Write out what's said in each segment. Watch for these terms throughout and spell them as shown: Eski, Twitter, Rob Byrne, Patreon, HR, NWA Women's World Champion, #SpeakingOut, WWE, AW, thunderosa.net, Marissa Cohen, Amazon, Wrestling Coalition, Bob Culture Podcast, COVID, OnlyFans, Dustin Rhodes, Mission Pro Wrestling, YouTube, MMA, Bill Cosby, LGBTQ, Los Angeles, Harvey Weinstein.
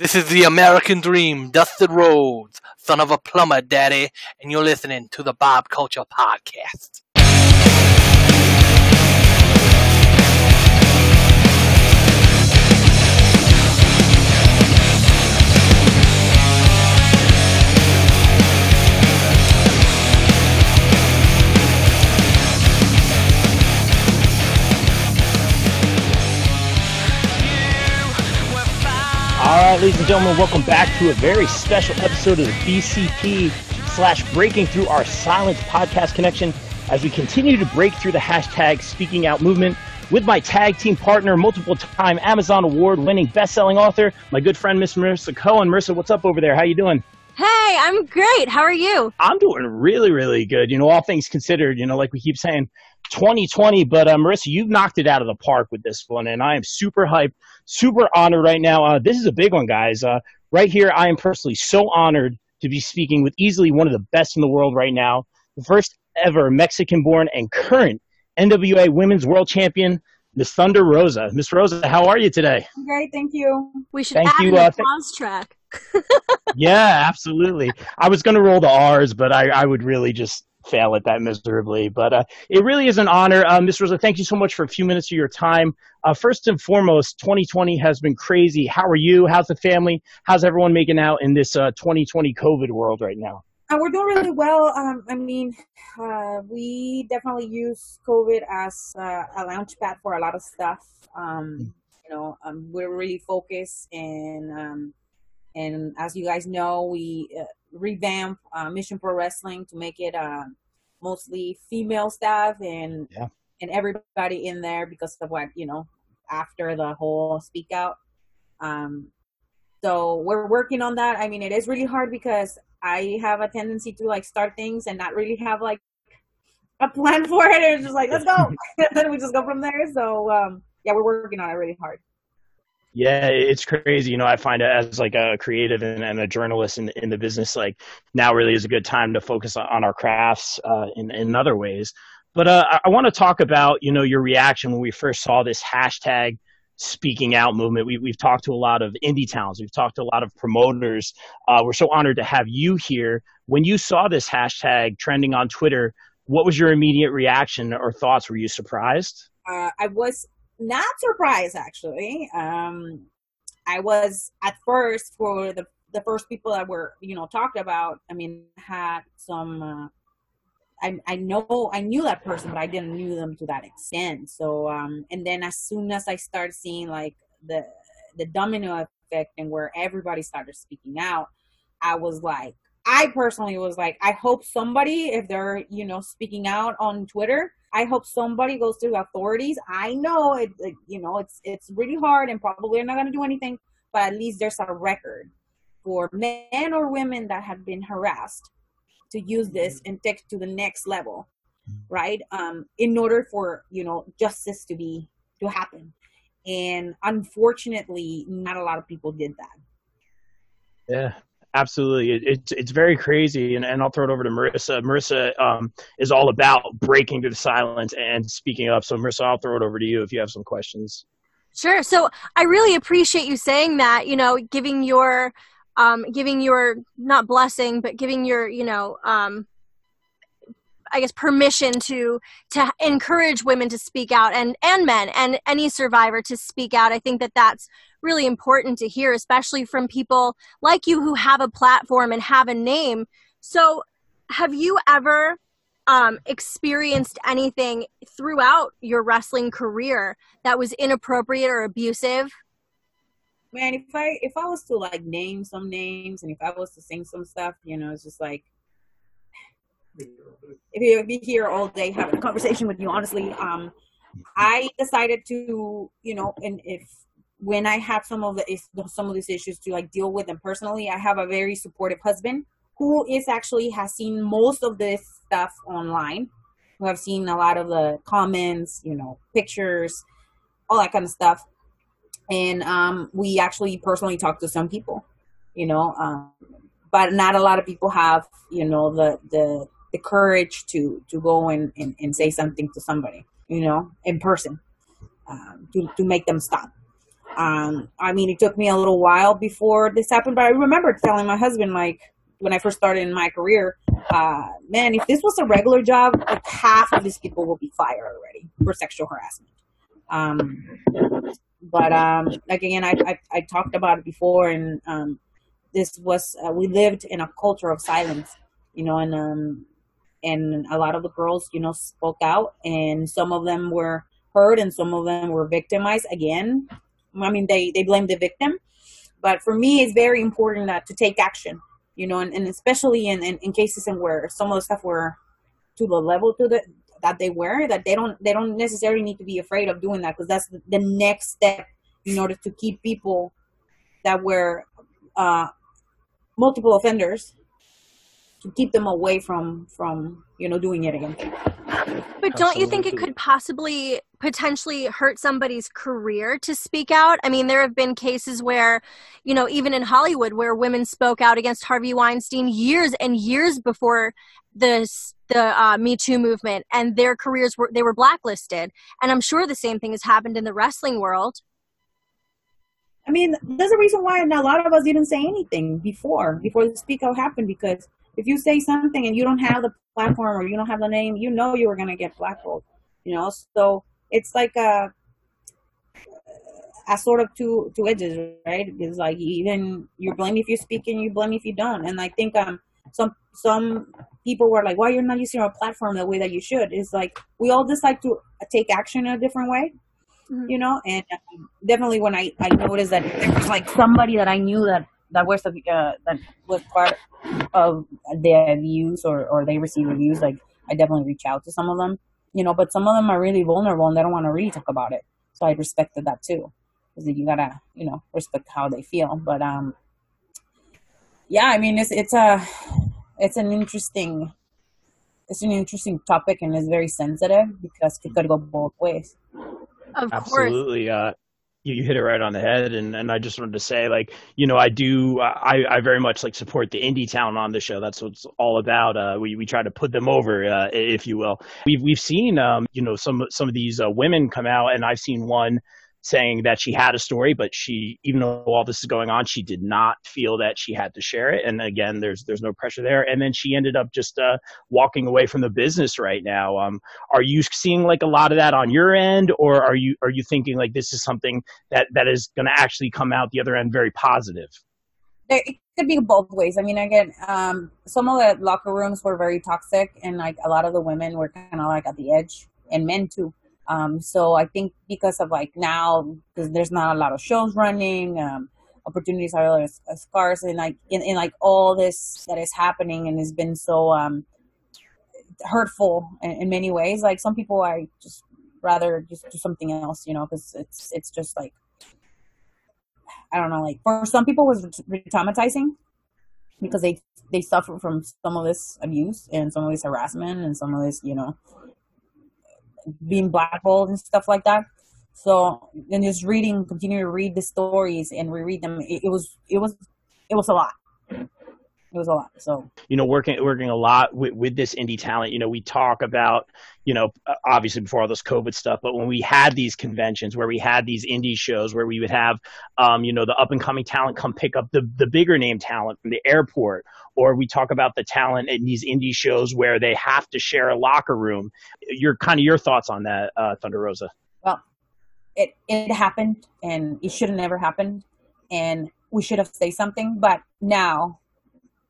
This is the American Dream, Dustin Rhodes, son of a plumber, daddy, and you're listening to the Bob Culture Podcast. Alright, ladies and gentlemen, welcome back to a very special episode of the BCP/Breaking Through Our Silence podcast connection as we continue to break through the #SpeakingOut movement with my tag team partner, multiple-time Amazon award-winning best-selling author, my good friend, Miss Marissa Cohen. Marissa, what's up over there? How you doing? Hey, I'm great. How are you? I'm doing really, really good. You know, all things considered, you know, like we keep saying, 2020, but Marissa, you've knocked it out of the park with this one, and I am super hyped, super honored right now. This is a big one, guys. Right here, I am personally so honored to be speaking with easily one of the best in the world right now, the first ever Mexican-born and current NWA Women's World Champion, Miss Thunder Rosa. Miss Rosa, how are you today? Great, thank you. We should add an applause track. Yeah, absolutely. I was going to roll the R's, but I would really just fail at that miserably, but it really is an honor. Ms. Rosa, thank you so much for a few minutes of your time. First and foremost, 2020 has been crazy. How are you? How's the family? How's everyone making out in this 2020 COVID world right now? We're doing really well. We definitely use COVID as a launch pad for a lot of stuff. We're really focused, and as you guys know, we revamp Mission Pro Wrestling to make it mostly female staff and everybody in there because of what, you know, after the whole Speak Out. So we're working on that. I mean, it is really hard because I have a tendency to like start things and not really have like a plan for it. It's just like, let's go. And then we just go from there. So we're working on it really hard. Yeah, it's crazy. You know, I find as like a creative and a journalist in the business, like now really is a good time to focus on our crafts in other ways. But I want to talk about, you know, your reaction when we first saw this #SpeakingOut movement. We've talked to a lot of indie towns. We've talked to a lot of promoters. We're so honored to have you here. When you saw this hashtag trending on Twitter, what was your immediate reaction or thoughts? Were you surprised? I was not surprised, actually. I was at first for the first people that were, you know, talked about. I mean, had some. I knew that person, but I didn't knew them to that extent. So, and then as soon as I started seeing like the domino effect and where everybody started speaking out, I was like, I personally was like, I hope somebody, if they're, you know, speaking out on Twitter, I hope somebody goes to the authorities. I know it you know, it's really hard and probably not going to do anything, but at least there's a record for men or women that have been harassed to use this and take it to the next level, right? In order for, you know, justice to happen. And unfortunately, not a lot of people did that. Yeah. Absolutely. It's very crazy. And I'll throw it over to Marissa. Marissa is all about breaking through the silence and speaking up. So Marissa, I'll throw it over to you if you have some questions. Sure. So I really appreciate you saying that, you know, giving your not blessing, but giving your, you know, I guess permission to encourage women to speak out and men and any survivor to speak out. I think that that's really important to hear, especially from people like you who have a platform and have a name. So have you ever experienced anything throughout your wrestling career that was inappropriate or abusive? Man, if I was to like name some names and if I was to sing some stuff, you know, it's just like, if you would be here all day having a conversation with you, honestly. I decided to, you know, and if when I have some of these issues to like deal with them personally, I have a very supportive husband who has seen most of this stuff online, who have seen a lot of the comments, you know, pictures, all that kind of stuff. And we actually personally talked to some people, you know, but not a lot of people have, you know, the courage to go and say something to somebody, you know, in person, to make them stop. I mean, it took me a little while before this happened, but I remember telling my husband, like, when I first started in my career, man, if this was a regular job, like, half of these people would be fired already for sexual harassment. Like, again, I talked about it before, and this was, we lived in a culture of silence, you know, and a lot of the girls, you know, spoke out, and some of them were hurt and some of them were victimized again. I mean, they blame the victim, but for me, it's very important to take action, you know, and especially in cases in where some of the stuff were to the level to the, that they were, that they don't necessarily need to be afraid of doing that, because that's the next step in order to keep people that were multiple offenders, to keep them away from you know, doing it again. But don't you think it could possibly potentially hurt somebody's career to speak out? I mean, there have been cases where, you know, even in Hollywood, where women spoke out against Harvey Weinstein years and years before the Me Too movement, and their careers were blacklisted. And I'm sure the same thing has happened in the wrestling world. I mean, there's a reason why a lot of us didn't say anything before the Speak Out happened, because if you say something and you don't have the platform or you don't have the name, you know you were going to get blackballed, you know? So it's like a sort of two edges, right? It's like, even you're blamed if you speak and you blame if you don't. And I think some people were like, why you're not using our platform the way that you should? It's like, we all decide to take action in a different way, mm-hmm. you know? And definitely when I noticed that there was like somebody that I knew that was part of their abuse or they receive abuse, like, I definitely reach out to some of them, you know, but some of them are really vulnerable and they don't want to really talk about it. So I respected that too, because you gotta, you know, respect how they feel. But yeah, I mean, it's an interesting topic, and it's very sensitive because it could go both ways. Of course. Absolutely. You hit it right on the head. And I just wanted to say, like, you know, I very much like support the indie town on the show. That's what it's all about. We try to put them over, if you will. We've seen, you know, some of these women come out, and I've seen one saying that she had a story, but she, even though all this is going on, she did not feel that she had to share it. And again, there's no pressure there. And then she ended up just walking away from the business right now. Are you seeing like a lot of that on your end, or are you thinking like this is something that is going to actually come out the other end very positive? It could be both ways. I mean, again, some of the locker rooms were very toxic, and like a lot of the women were kind of like at the edge, and men too. So I think because of like now, because there's not a lot of shows running, opportunities are scarce, and like in like all this that is happening and has been so hurtful in many ways. Like, some people, I just rather just do something else, you know, because it's just like, I don't know, like for some people it was re-traumatizing because they suffer from some of this abuse and some of this harassment and some of this, you know, being blackballed and stuff like that. So then just continue to read the stories and reread them. It was a lot. It was a lot. So, you know, working a lot with this indie talent, you know, we talk about, you know, obviously before all this COVID stuff, but when we had these conventions where we had these indie shows where we would have, you know, the up and coming talent come pick up the bigger name talent from the airport, or we talk about the talent in these indie shows where they have to share a locker room. Your thoughts on that, Thunder Rosa? Well, it happened, and it should have never happened, and we should have said something, but now,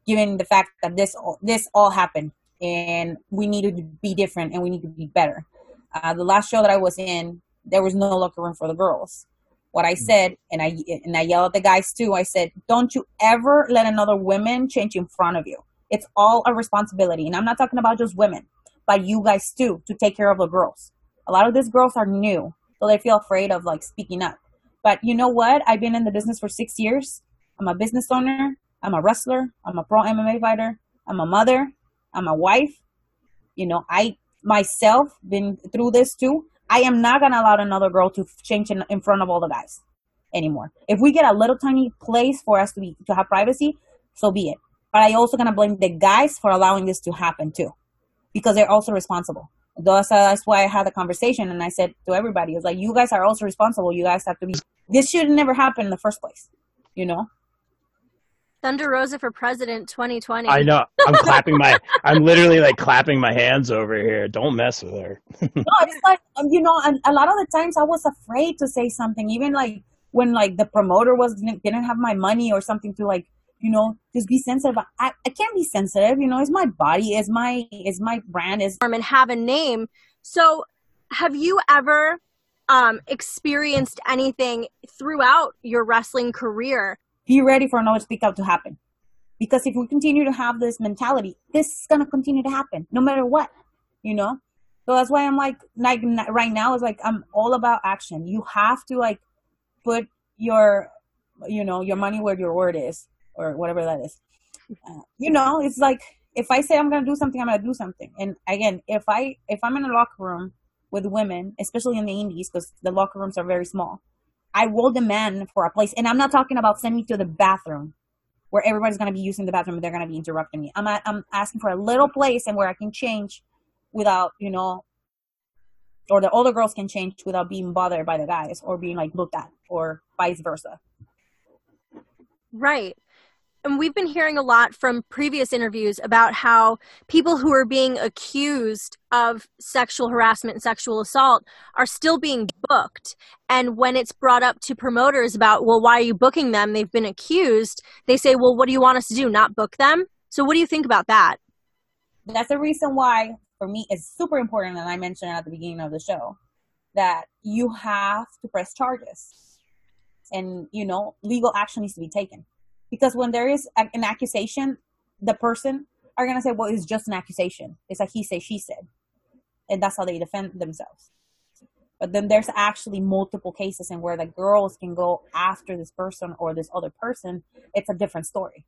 given the fact that this all happened, and we needed to be different and we need to be better. The last show that I was in, there was no locker room for the girls. What I said, and I yelled at the guys too, I said, don't you ever let another woman change in front of you. It's all a responsibility. And I'm not talking about just women, but you guys too, to take care of the girls. A lot of these girls are new, so they feel afraid of like speaking up. But you know what? I've been in the business for 6 years. I'm a business owner. I'm a wrestler, I'm a pro MMA fighter, I'm a mother, I'm a wife. You know, I myself been through this too. I am not going to allow another girl to change in front of all the guys anymore. If we get a little tiny place for us to have privacy, so be it. But I also going to blame the guys for allowing this to happen too, because they're also responsible. That's why I had a conversation, and I said to everybody, it's like, you guys are also responsible. You guys have to be this should never happen in the first place, you know? Thunder Rosa for president 2020. I know. I'm I'm literally like clapping my hands over here. Don't mess with her. No, it's like, you know, and a lot of the times I was afraid to say something, even like when like the promoter didn't have my money or something to like, you know, just be sensitive. I can't be sensitive. You know, it's my body, it's my brand, it's and have a name. So have you ever experienced anything throughout your wrestling career? Be ready for another Speak Out to happen. Because if we continue to have this mentality, this is going to continue to happen no matter what, you know? So that's why I'm like right now, it's like, I'm all about action. You have to like put your, you know, your money where your word is or whatever that is. You know, it's like, if I say I'm going to do something, I'm going to do something. And again, if I'm in a locker room with women, especially in the indies, because the locker rooms are very small, I will demand for a place. And I'm not talking about send me to the bathroom where everybody's going to be using the bathroom and they're going to be interrupting me. I'm asking for a little place and where I can change without, you know, or the older girls can change without being bothered by the guys or being like looked at or vice versa. Right. And we've been hearing a lot from previous interviews about how people who are being accused of sexual harassment and sexual assault are still being booked. And when it's brought up to promoters about, well, why are you booking them? They've been accused. They say, well, what do you want us to do? Not book them? So what do you think about that? That's the reason why, for me, it's super important that I mentioned at the beginning of the show that you have to press charges and, you know, legal action needs to be taken. Because when there is an accusation, the person are going to say, well, it's just an accusation. It's a he say, she said. And that's how they defend themselves. But then there's actually multiple cases in where the girls can go after this person or this other person. It's a different story.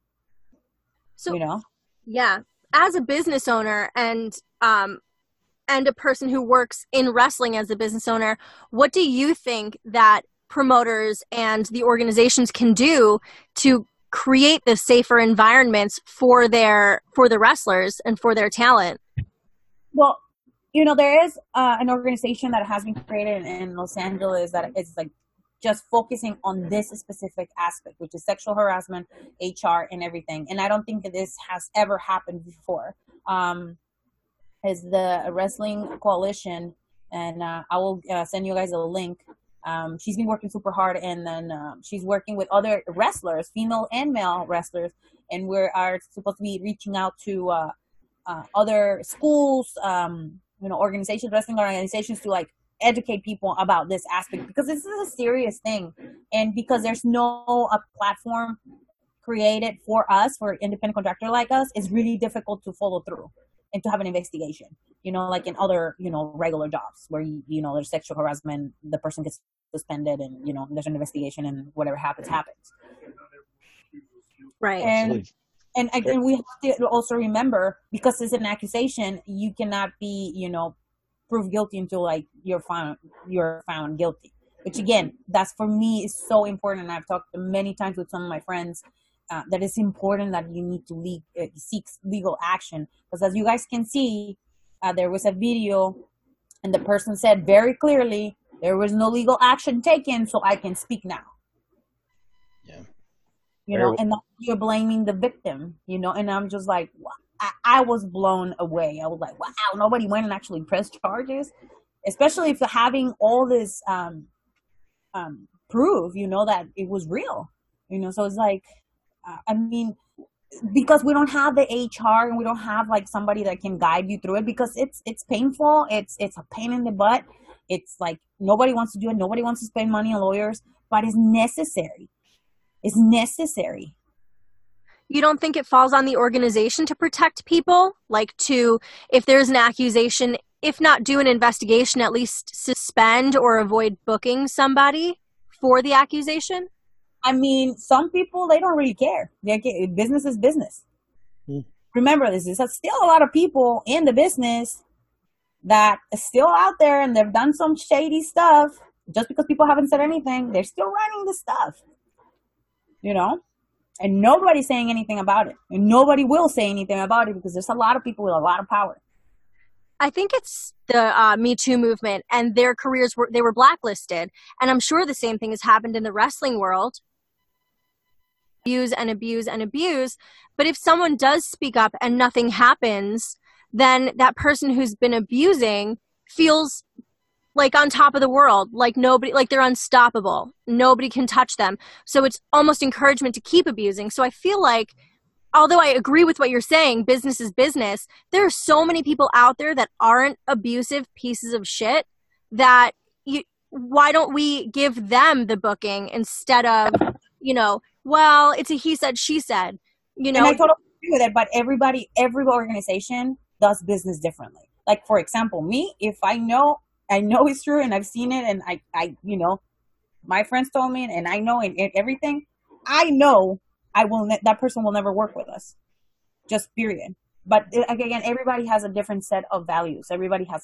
So, you know? Yeah. As a business owner and a person who works in wrestling as a business owner, what do you think that promoters and the organizations can do to create the safer environments for the wrestlers and for their talent? Well, you know, there is an organization that has been created in Los Angeles that is like just focusing on this specific aspect, which is sexual harassment, HR, and everything. And I don't think that this has ever happened before. Is the Wrestling Coalition, and I will send you guys a link. She's been working super hard, and then she's working with other wrestlers, female and male wrestlers, and we are supposed to be reaching out to other schools, you know, organizations, wrestling organizations, to like educate people about this aspect, because this is a serious thing, and because there's no platform created for us, for independent contractor like us, it's really difficult to follow through and to have an investigation, you know, like in other, you know, regular jobs where, you know, there's sexual harassment, the person gets suspended and, you know, there's an investigation and whatever happens. Right. And again, we have to also remember, because it's an accusation, you cannot be, you know, proved guilty until like you're found guilty, which again, that's for me is so important. And I've talked many times with some of my friends that it's important that you need to seek legal action. Because as you guys can see, there was a video and the person said very clearly, there was no legal action taken, so I can speak now. Yeah. You know, and you're blaming the victim, you know, and I'm just like, wow. I was blown away. I was like, wow, nobody went and actually pressed charges, especially if having all this proof, you know, that it was real, you know, so it's like, I mean, because we don't have the HR and we don't have like somebody that can guide you through it, because it's painful. It's a pain in the butt. It's like nobody wants to do it. Nobody wants to spend money on lawyers, but it's necessary. It's necessary. You don't think it falls on the organization to protect people? Like to, if there's an accusation, if not do an investigation, at least suspend or avoid booking somebody for the accusation? I mean, some people, they don't really care. Business is business. Mm. Remember, this is still a lot of people in the business that are still out there and they've done some shady stuff. Just because people haven't said anything, they're still running the stuff, you know? And nobody's saying anything about it. And nobody will say anything about it because there's a lot of people with a lot of power. I think it's the Me Too movement, and their careers were, they were blacklisted. And I'm sure the same thing has happened in the wrestling world. Abuse and abuse and abuse. But if someone does speak up and nothing happens, then that person who's been abusing feels like on top of the world, like nobody, like they're unstoppable. Nobody can touch them. So it's almost encouragement to keep abusing. So I feel like, although I agree with what you're saying, business is business, there are so many people out there that aren't abusive pieces of shit that why don't we give them the booking instead of, you know, well, it's a he said, she said, you know. And I totally agree with it, but every organization does business differently. Like, for example, me, if I know it's true and I've seen it and I you know, my friends told me and I know and everything, I know that person will never work with us, just period. But again, everybody has a different set of values. Everybody has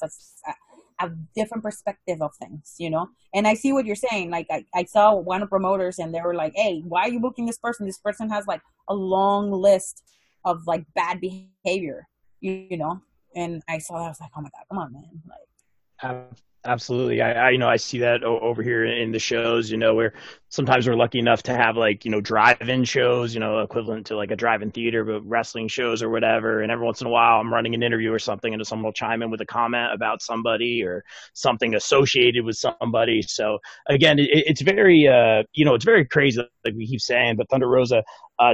a different perspective of things, you know? And I see what you're saying. Like I saw one of the promoters and they were like, hey, why are you booking this person? This person has like a long list of like bad behavior, you know? And I saw that, I was like, oh my God, come on, man. Like, absolutely. I you know, I see that over here in the shows, you know, where sometimes we're lucky enough to have like, you know, drive-in shows, you know, equivalent to like a drive-in theater, but wrestling shows or whatever. And every once in a while I'm running an interview or something and someone will chime in with a comment about somebody or something associated with somebody. So again, it's very, you know, it's very crazy, like we keep saying, but Thunder Rosa,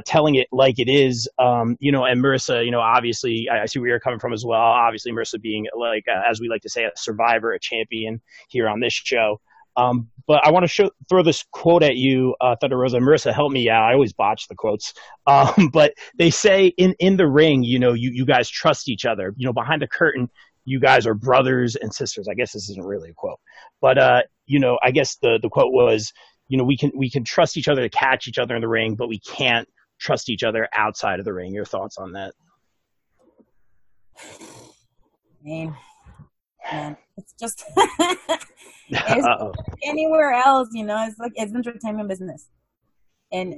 telling it like it is, you know, and Marissa, you know, obviously, I see where you're coming from as well. Obviously, Marissa being like, as we like to say, a survivor, a champion here on this show. But I want to throw this quote at you, Thunder Rosa. Marissa, help me out. I always botch the quotes. But they say in the ring, you know, you guys trust each other. You know, behind the curtain, you guys are brothers and sisters. I guess this isn't really a quote. But, you know, I guess the quote was, you know, we can trust each other to catch each other in the ring, but we can't trust each other outside of the ring. Your thoughts on that? Man, it's just it's anywhere else, you know. It's like it's entertainment business, and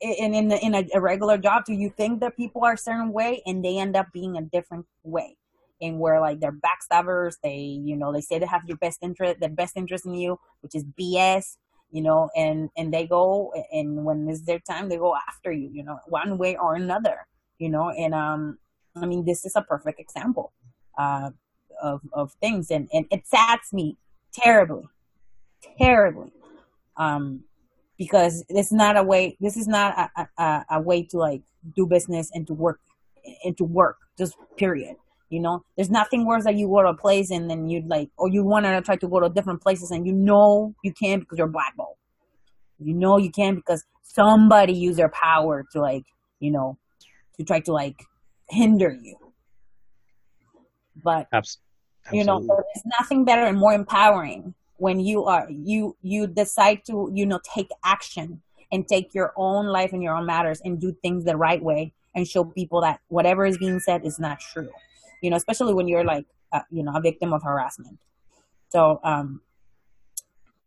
in a regular job, do you think that people are a certain way and they end up being a different way? And where like they're backstabbers, they say they have your best interest, their best interest in you, which is BS. You know, and they go, and when it's their time, they go after you, you know, one way or another, you know, and, I mean, this is a perfect example, of things. And it saddens me terribly, because it's not a way, this is not a way to like do business and to work just period. You know, there's nothing worse that you go to a place and then you want to try to go to different places and you know you can't because you're blackballed. You know you can't because somebody used their power to like, you know, to try to like hinder you. But, Absolutely. You know, there's nothing better and more empowering when you decide to, you know, take action and take your own life and your own matters and do things the right way and show people that whatever is being said is not true. You know, especially when you're like, you know, a victim of harassment. So,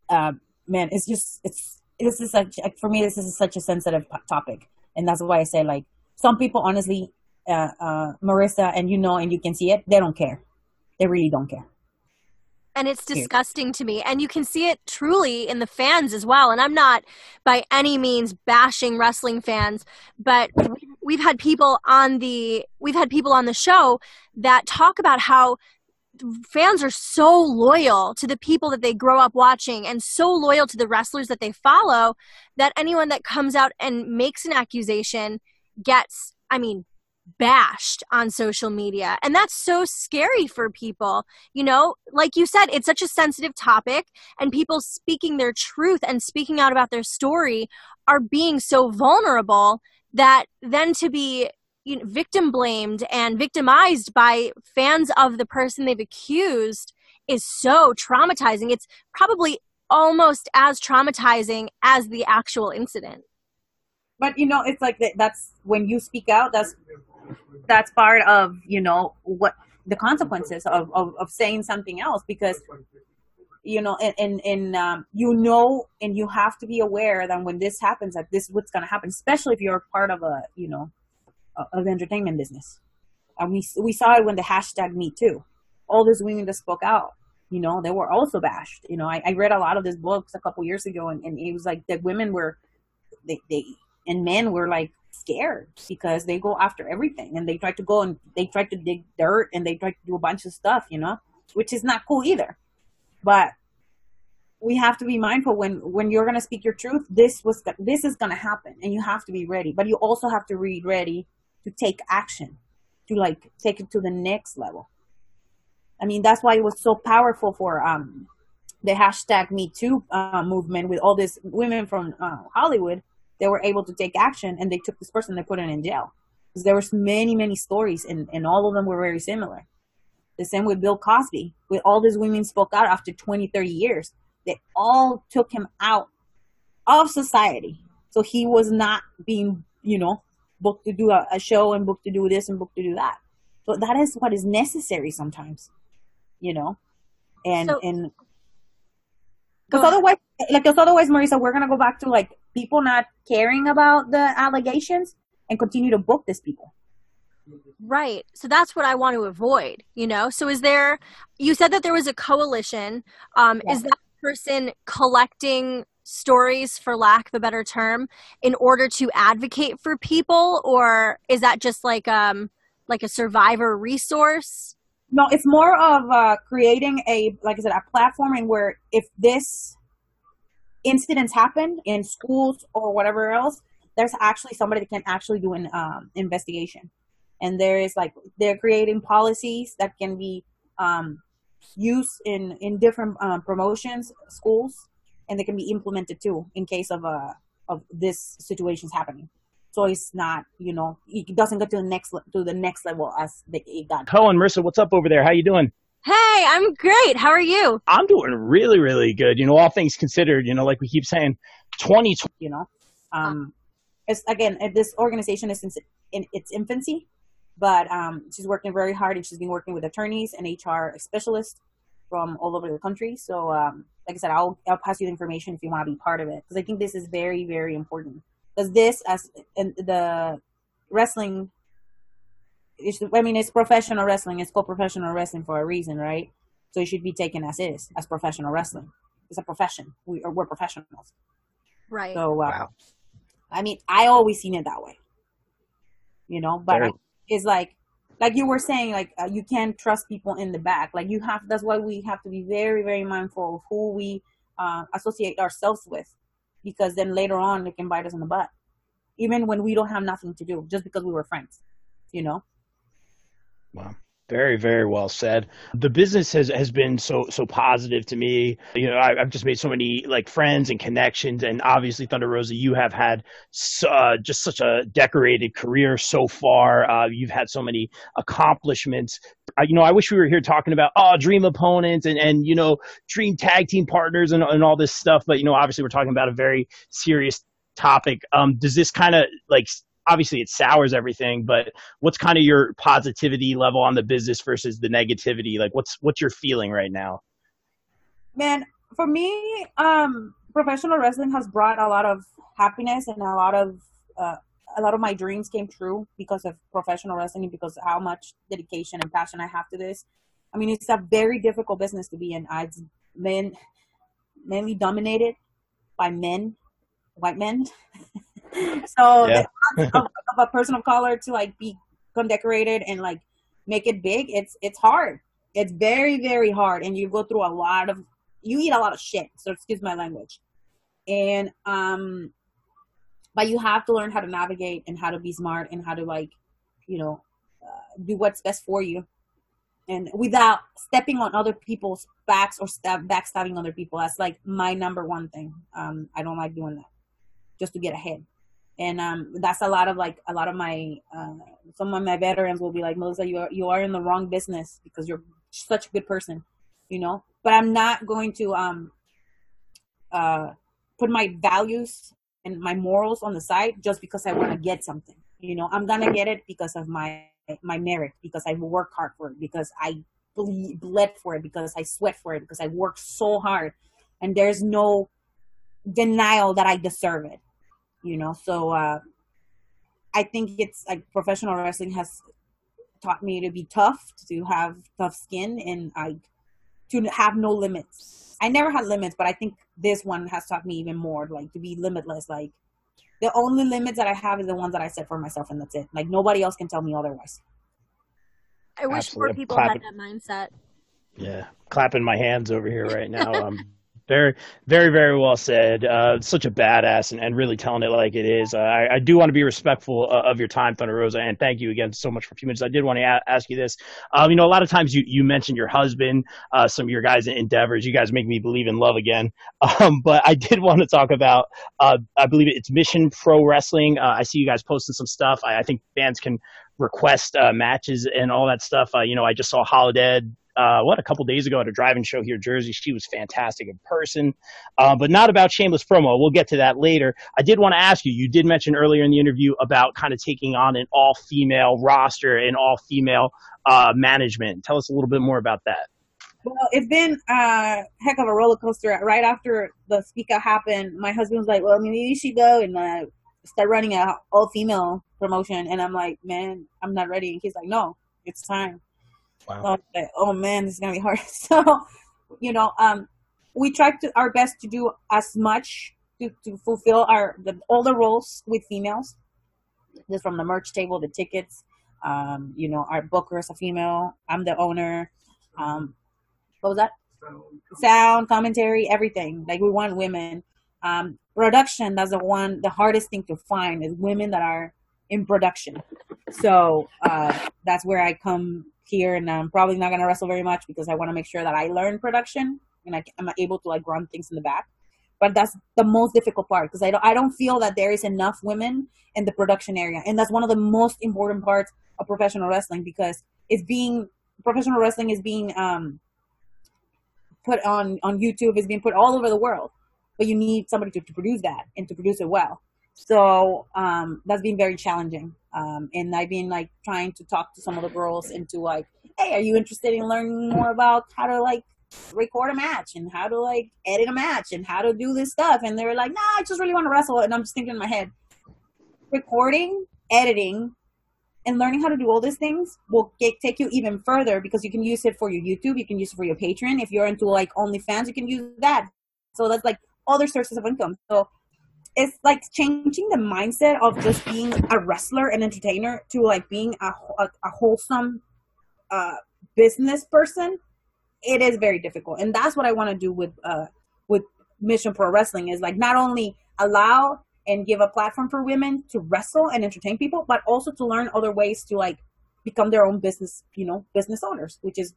man, this is such a sensitive topic. And that's why I say, like, some people, honestly, Marissa, and you know, and you can see it, they don't care. They really don't care. And it's disgusting to me. And you can see it truly in the fans as well. And I'm not by any means bashing wrestling fans, but we've had people on the show that talk about how fans are so loyal to the people that they grow up watching and so loyal to the wrestlers that they follow that anyone that comes out and makes an accusation gets, I mean, bashed on social media. And that's so scary for people. You know, like you said, it's such a sensitive topic, and people speaking their truth and speaking out about their story are being so vulnerable that then to be, you know, victim blamed and victimized by fans of the person they've accused is so traumatizing. It's probably almost as traumatizing as the actual incident. But, you know, it's like that's when you speak out, that's part of, you know, what the consequences of saying something else, because, you know, you know, and you have to be aware that when this happens, that this is what's going to happen, especially if you're part of a, you know, of the entertainment business. And we saw it when the hashtag Me Too, all these women that spoke out, you know, they were also bashed. You know, I read a lot of these books a couple years ago, and it was like that women were, they and men were like scared because they go after everything, and they try to go and they try to dig dirt and they try to do a bunch of stuff, you know, which is not cool either. But we have to be mindful when you're going to speak your truth, this is going to happen, and you have to be ready, but you also have to be ready to take action, to like take it to the next level. I mean, that's why it was so powerful for the #MeToo movement, with all these women from Hollywood. They were able to take action, and they took this person, they put him in jail. Because there was many, many stories, and all of them were very similar. The same with Bill Cosby, with all these women spoke out after 20, 30 years. They all took him out of society. So he was not being, you know, booked to do a show and booked to do this and booked to do that. So that is what is necessary sometimes, you know, and because otherwise, Marissa, we're going to go back to like people not caring about the allegations and continue to book these people. Right. So that's what I want to avoid, you know? So is there, you said that there was a coalition. Yes. Is that person collecting stories, for lack of a better term, in order to advocate for people? Or is that just like a survivor resource? No, it's more of creating a, like I said, a platform where if this incidents happen in schools or whatever else, there's actually somebody that can actually do an investigation. And there is like, they're creating policies that can be used in different promotions, schools, and they can be implemented too in case of this situation's happening. So it's not, you know, it doesn't get to the next level as it got. Cohen, Marissa, what's up over there? How you doing? Hey, I'm great. How are you? I'm doing really, really good. You know, all things considered, you know, like we keep saying, 2020. You know, it's, again, this organization is in its infancy, but she's working very hard, and she's been working with attorneys and HR specialists from all over the country. So, like I said, I'll pass you the information if you want to be part of it, because I think this is very, very important. Because this, as in the wrestling. I mean, it's professional wrestling. It's called professional wrestling for a reason, right? So it should be taken as is, as professional wrestling. It's a profession. We're professionals. Right. So, wow. I mean, I always seen it that way, you know, but it's like you were saying, like you can't trust people in the back. Like that's why we have to be very, very mindful of who we associate ourselves with, because then later on they can bite us in the butt, even when we don't have nothing to do, just because we were friends, you know? Wow. Very, very well said. The business has been so positive to me. You know, I've just made so many like friends and connections, and obviously Thunder Rosa, you have had just such a decorated career so far. You've had so many accomplishments. You know, I wish we were here talking about dream opponents and you know, dream tag team partners and all this stuff. But you know, obviously we're talking about a very serious topic. Does this kind of like, obviously it sours everything, but what's kind of your positivity level on the business versus the negativity? Like what's your feeling right now? Man, for me, professional wrestling has brought a lot of happiness, and a lot of my dreams came true because of professional wrestling, because of how much dedication and passion I have to this. I mean, it's a very difficult business to be in. It's been mainly dominated by men, white men. So yeah. The odds of a person of color to like be condecorated and like make it big, it's hard. It's very, very hard, and you go through you eat a lot of shit. So excuse my language, and but you have to learn how to navigate and how to be smart and how to like, you know, do what's best for you, and without stepping on other people's backs or backstabbing other people. That's like my number one thing. I don't like doing that just to get ahead. And that's a lot of my some of my veterans will be like, Melissa, you are in the wrong business because you're such a good person, you know. But I'm not going to put my values and my morals on the side just because I want to get something. You know, I'm gonna get it because of my merit, because I work hard for it, because I bled for it, because I sweat for it, because I work so hard, and there's no denial that I deserve it. You know, so I think it's like professional wrestling has taught me to be tough, to have tough skin, and to have no limits. I never had limits, but I think this one has taught me even more, like, to be limitless. Like, the only limits that I have is the ones that I set for myself, and that's it. Like, nobody else can tell me otherwise. I wish more people had that mindset. Yeah, clapping my hands over here right now. Very, very, very well said. Such a badass, and really telling it like it is. I do want to be respectful of your time, Thunder Rosa, and thank you again so much for a few minutes. I did want to ask you this. You know, a lot of times you mentioned your husband, some of your guys' endeavors. You guys make me believe in love again. But I did want to talk about, I believe it's Mission Pro Wrestling. I see you guys posting some stuff. I think fans can request matches and all that stuff. You know, I just saw Holiday, a couple days ago at a drive-in show here in Jersey. She was fantastic in person, but not about shameless promo. We'll get to that later. I did want to ask you, you did mention earlier in the interview about kind of taking on an all-female roster and all-female management. Tell us a little bit more about that. Well, it's been a heck of a roller coaster. Right after the speak out happened, my husband was like, well, maybe you should go and start running an all-female promotion. And I'm like, man, I'm not ready. And he's like, no, it's time. Wow. So, oh man, this is gonna be hard. So, you know, we tried our best to do as much to fulfill all the roles with females. Just from the merch table, the tickets, you know, our booker is a female. I'm the owner. What was that? Sound, commentary, everything. Like, we want women. Production. That's the hardest thing to find is women that are in production. So that's where I come here, and I'm probably not going to wrestle very much because I want to make sure that I learn production and I'm able to like run things in the back. But that's the most difficult part because I don't feel that there is enough women in the production area, and that's one of the most important parts of professional wrestling because professional wrestling is being put on YouTube, is being put all over the world, but you need somebody to produce that and to produce it well. So that's been very challenging. And I've been like trying to talk to some of the girls into like, hey, are you interested in learning more about how to like record a match and how to like edit a match and how to do this stuff? And they were like, no, I just really want to wrestle. And I'm just thinking in my head, recording, editing, and learning how to do all these things will take you even further because you can use it for your YouTube. You can use it for your Patreon. If you're into like OnlyFans, you can use that. So that's like other sources of income. So it's like changing the mindset of just being a wrestler and entertainer to like being a wholesome business person. It is very difficult. And that's what I want to do with Mission Pro Wrestling is like not only allow and give a platform for women to wrestle and entertain people, but also to learn other ways to like become their own business, you know, business owners, which is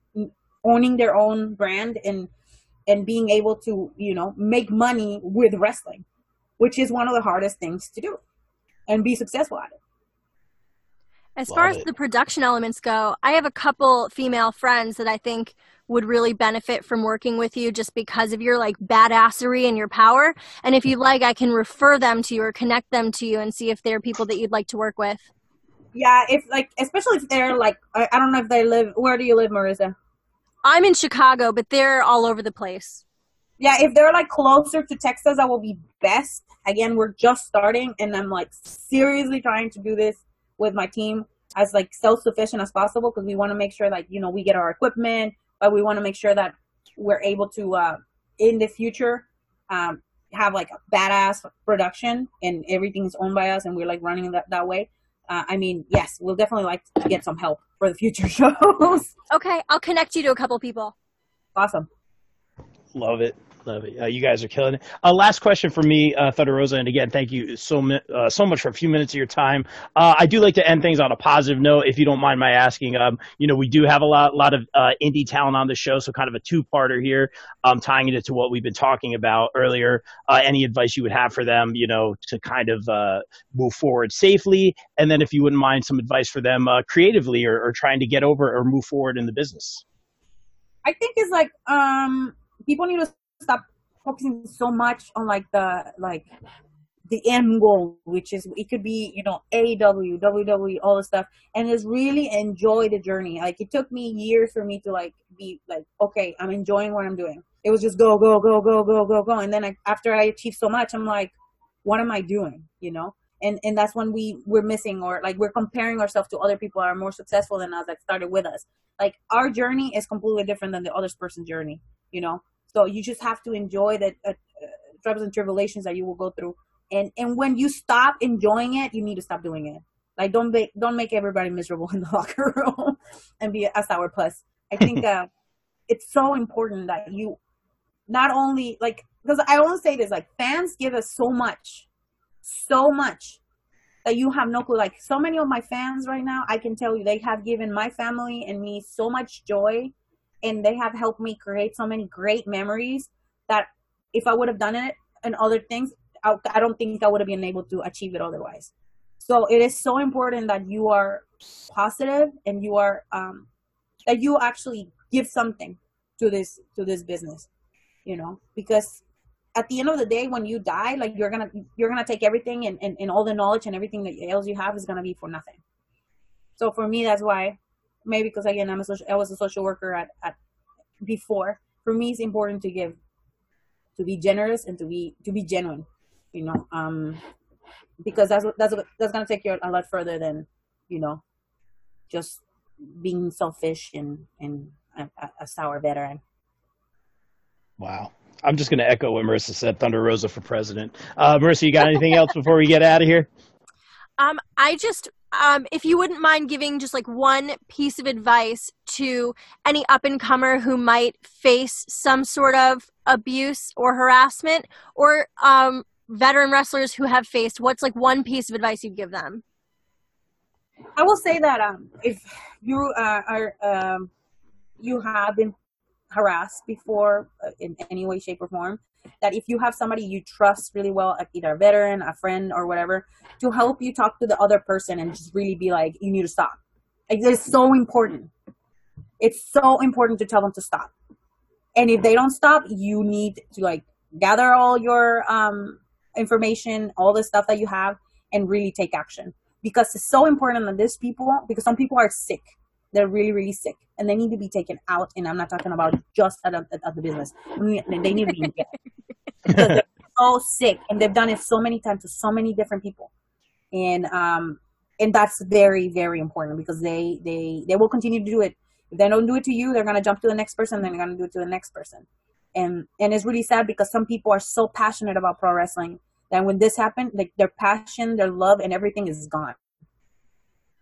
owning their own brand and being able to, you know, make money with wrestling, which is one of the hardest things to do and be successful at it. As far as the production elements go, I have a couple female friends that I think would really benefit from working with you just because of your like badassery and your power. And if you'd like, I can refer them to you or connect them to you and see if they're people that you'd like to work with. Yeah, if like, especially if they're like, I don't know if they live, where do you live, Marissa? I'm in Chicago, but they're all over the place. Yeah, if they're like closer to Texas, that will be best. Again, we're just starting, and I'm like seriously trying to do this with my team as like self-sufficient as possible because we want to make sure like, you know, we get our equipment, but we want to make sure that we're able to in the future have like a badass production and everything's owned by us and we're like running that way. I mean, yes, we'll definitely like to get some help for the future shows. Okay, I'll connect you to a couple people. Awesome. Love it. Love it. You guys are killing it. Last question for me, Thunder Rosa, and again, thank you so much for a few minutes of your time. I do like to end things on a positive note, if you don't mind my asking. You know, we do have a lot of indie talent on the show, so kind of a two-parter here, tying it to what we've been talking about earlier. Any advice you would have for them, you know, to kind of move forward safely, and then if you wouldn't mind, some advice for them creatively or trying to get over or move forward in the business. I think it's like people need to stop focusing so much on like the end goal, which is it could be, you know, AW, WWE, all the stuff, and just really enjoy the journey. Like, it took me years for me to like be like, okay, I'm enjoying what I'm doing. It was just go, go, go, go, go, go, go, and then after I achieved so much, I'm like, what am I doing? You know, and that's when we're missing, or like we're comparing ourselves to other people that are more successful than us, that started with us. Like our journey is completely different than the other person's journey, you know? So you just have to enjoy the troubles and tribulations that you will go through. And when you stop enjoying it, you need to stop doing it. Like don't make everybody miserable in the locker room and be a sourpuss. I think it's so important that you not only like, because I always say this, like fans give us so much that you have no clue. Like so many of my fans right now, I can tell you, they have given my family and me so much joy, and they have helped me create so many great memories that if I would have done it and other things, I don't think I would have been able to achieve it otherwise. So it is so important that you are positive and you are that you actually give something to this business, you know, because at the end of the day, when you die, like you're gonna take everything and all the knowledge and everything that else you have is gonna be for nothing. So for me, that's why, maybe because again, I was a social worker at before. For me, it's important to give, to be generous and to be genuine, you know, because that's gonna take you a lot further than, you know, just being selfish and a sour veteran. Wow. I'm just going to echo what Marissa said, Thunder Rosa for president. Marissa, you got anything else before we get out of here? I just, if you wouldn't mind giving just like one piece of advice to any up-and-comer who might face some sort of abuse or harassment, or veteran wrestlers who have faced, what's like one piece of advice you'd give them? I will say that if you you have been harassed before in any way, shape, or form, that if you have somebody you trust really well, like either a veteran, a friend, or whatever, to help you talk to the other person and just really be like, you need to stop. Like, it's so important. It's so important to tell them to stop. And if they don't stop, you need to like gather all your information, all the stuff that you have, and really take action. Because it's so important that these people, because some people are sick. They're really, really sick, and they need to be taken out. And I'm not talking about just at the business. They need to be together. They're so sick, and they've done it so many times to so many different people. And that's very, very important, because they will continue to do it. If they don't do it to you, they're going to jump to the next person, then they're going to do it to the next person. And it's really sad, because some people are so passionate about pro wrestling that when this happened, like their passion, their love, and everything is gone.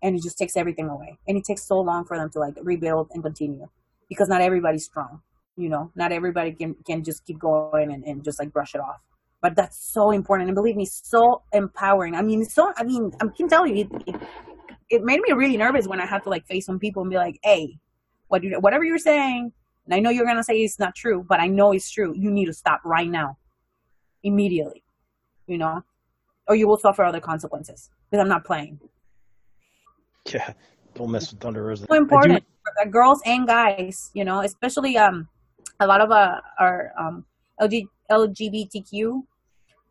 And it just takes everything away. And it takes so long for them to like rebuild and continue, because not everybody's strong, you know, not everybody can just keep going and just like brush it off. But that's so important. And believe me, so empowering. I can tell you, it made me really nervous when I had to like face some people and be like, hey, whatever you're saying, and I know you're going to say it's not true, but I know it's true. You need to stop right now, immediately, you know, or you will suffer other consequences, because I'm not playing. Yeah, don't mess with Thunder Rosa. So important, girls and guys, you know, especially a lot of our LGBTQ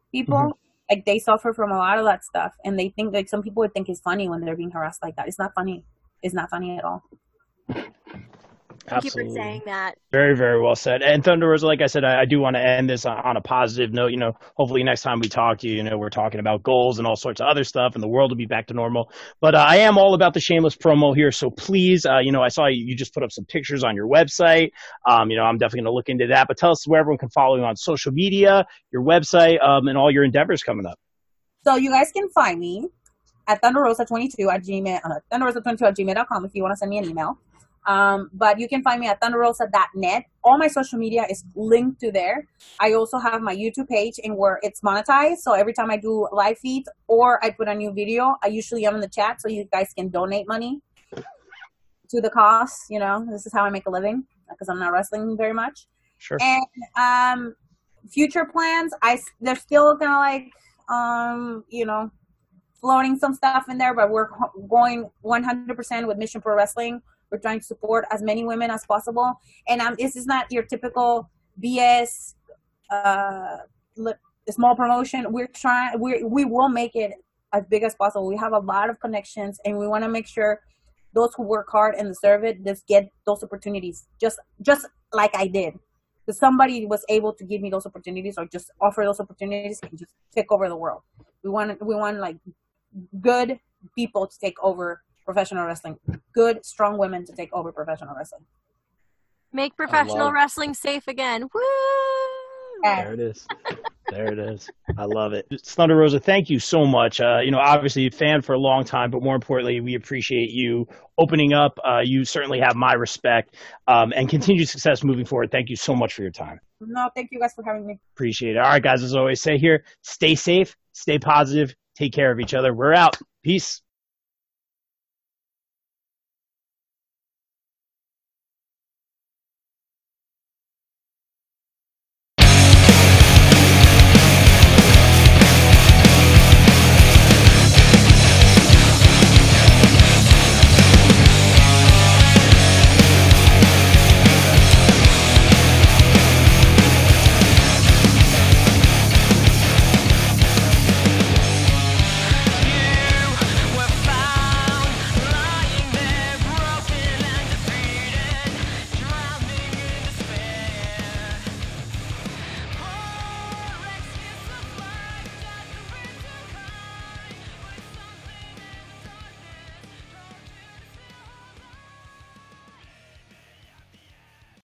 people, mm-hmm. like they suffer from a lot of that stuff, and they think, like some people would think it's funny when they're being harassed like that. It's not funny. It's not funny at all. Absolutely. Thank you for saying that. Very, very well said. And Thunder Rosa, like I said, I do want to end this on a positive note. You know, hopefully next time we talk to you, you know, we're talking about goals and all sorts of other stuff, and the world will be back to normal. But I am all about the shameless promo here, so please, you know, I saw you just put up some pictures on your website. You know, I'm definitely going to look into that. But tell us where everyone can follow you on social media, your website, and all your endeavors coming up. So you guys can find me at thunderosa22@gmail.com if you want to send me an email. But you can find me at thunderosa.net. All my social media is linked to there. I also have my YouTube page, and where it's monetized. So every time I do live feeds or I put a new video, I usually am in the chat so you guys can donate money to the cause. You know, this is how I make a living, because I'm not wrestling very much. Sure. And future plans, they're still kind of like, you know, floating some stuff in there, but we're going 100% with Mission Pro Wrestling. We're trying to support as many women as possible. And this is not your typical BS small promotion. We will make it as big as possible. We have a lot of connections, and we want to make sure those who work hard and deserve it just get those opportunities, just like I did. So somebody was able to give me those opportunities, or just offer those opportunities and just take over the world. We want like good people to take over professional wrestling, good, strong women to take over professional wrestling. Make professional wrestling safe again. Woo! There it is. There it is. I love it. Thunder Rosa, thank you so much. You know, obviously a fan for a long time, but more importantly, we appreciate you opening up. You certainly have my respect, and continued success moving forward. Thank you so much for your time. No, thank you guys for having me. Appreciate it. All right, guys, as always, stay here. Stay safe. Stay positive. Take care of each other. We're out. Peace.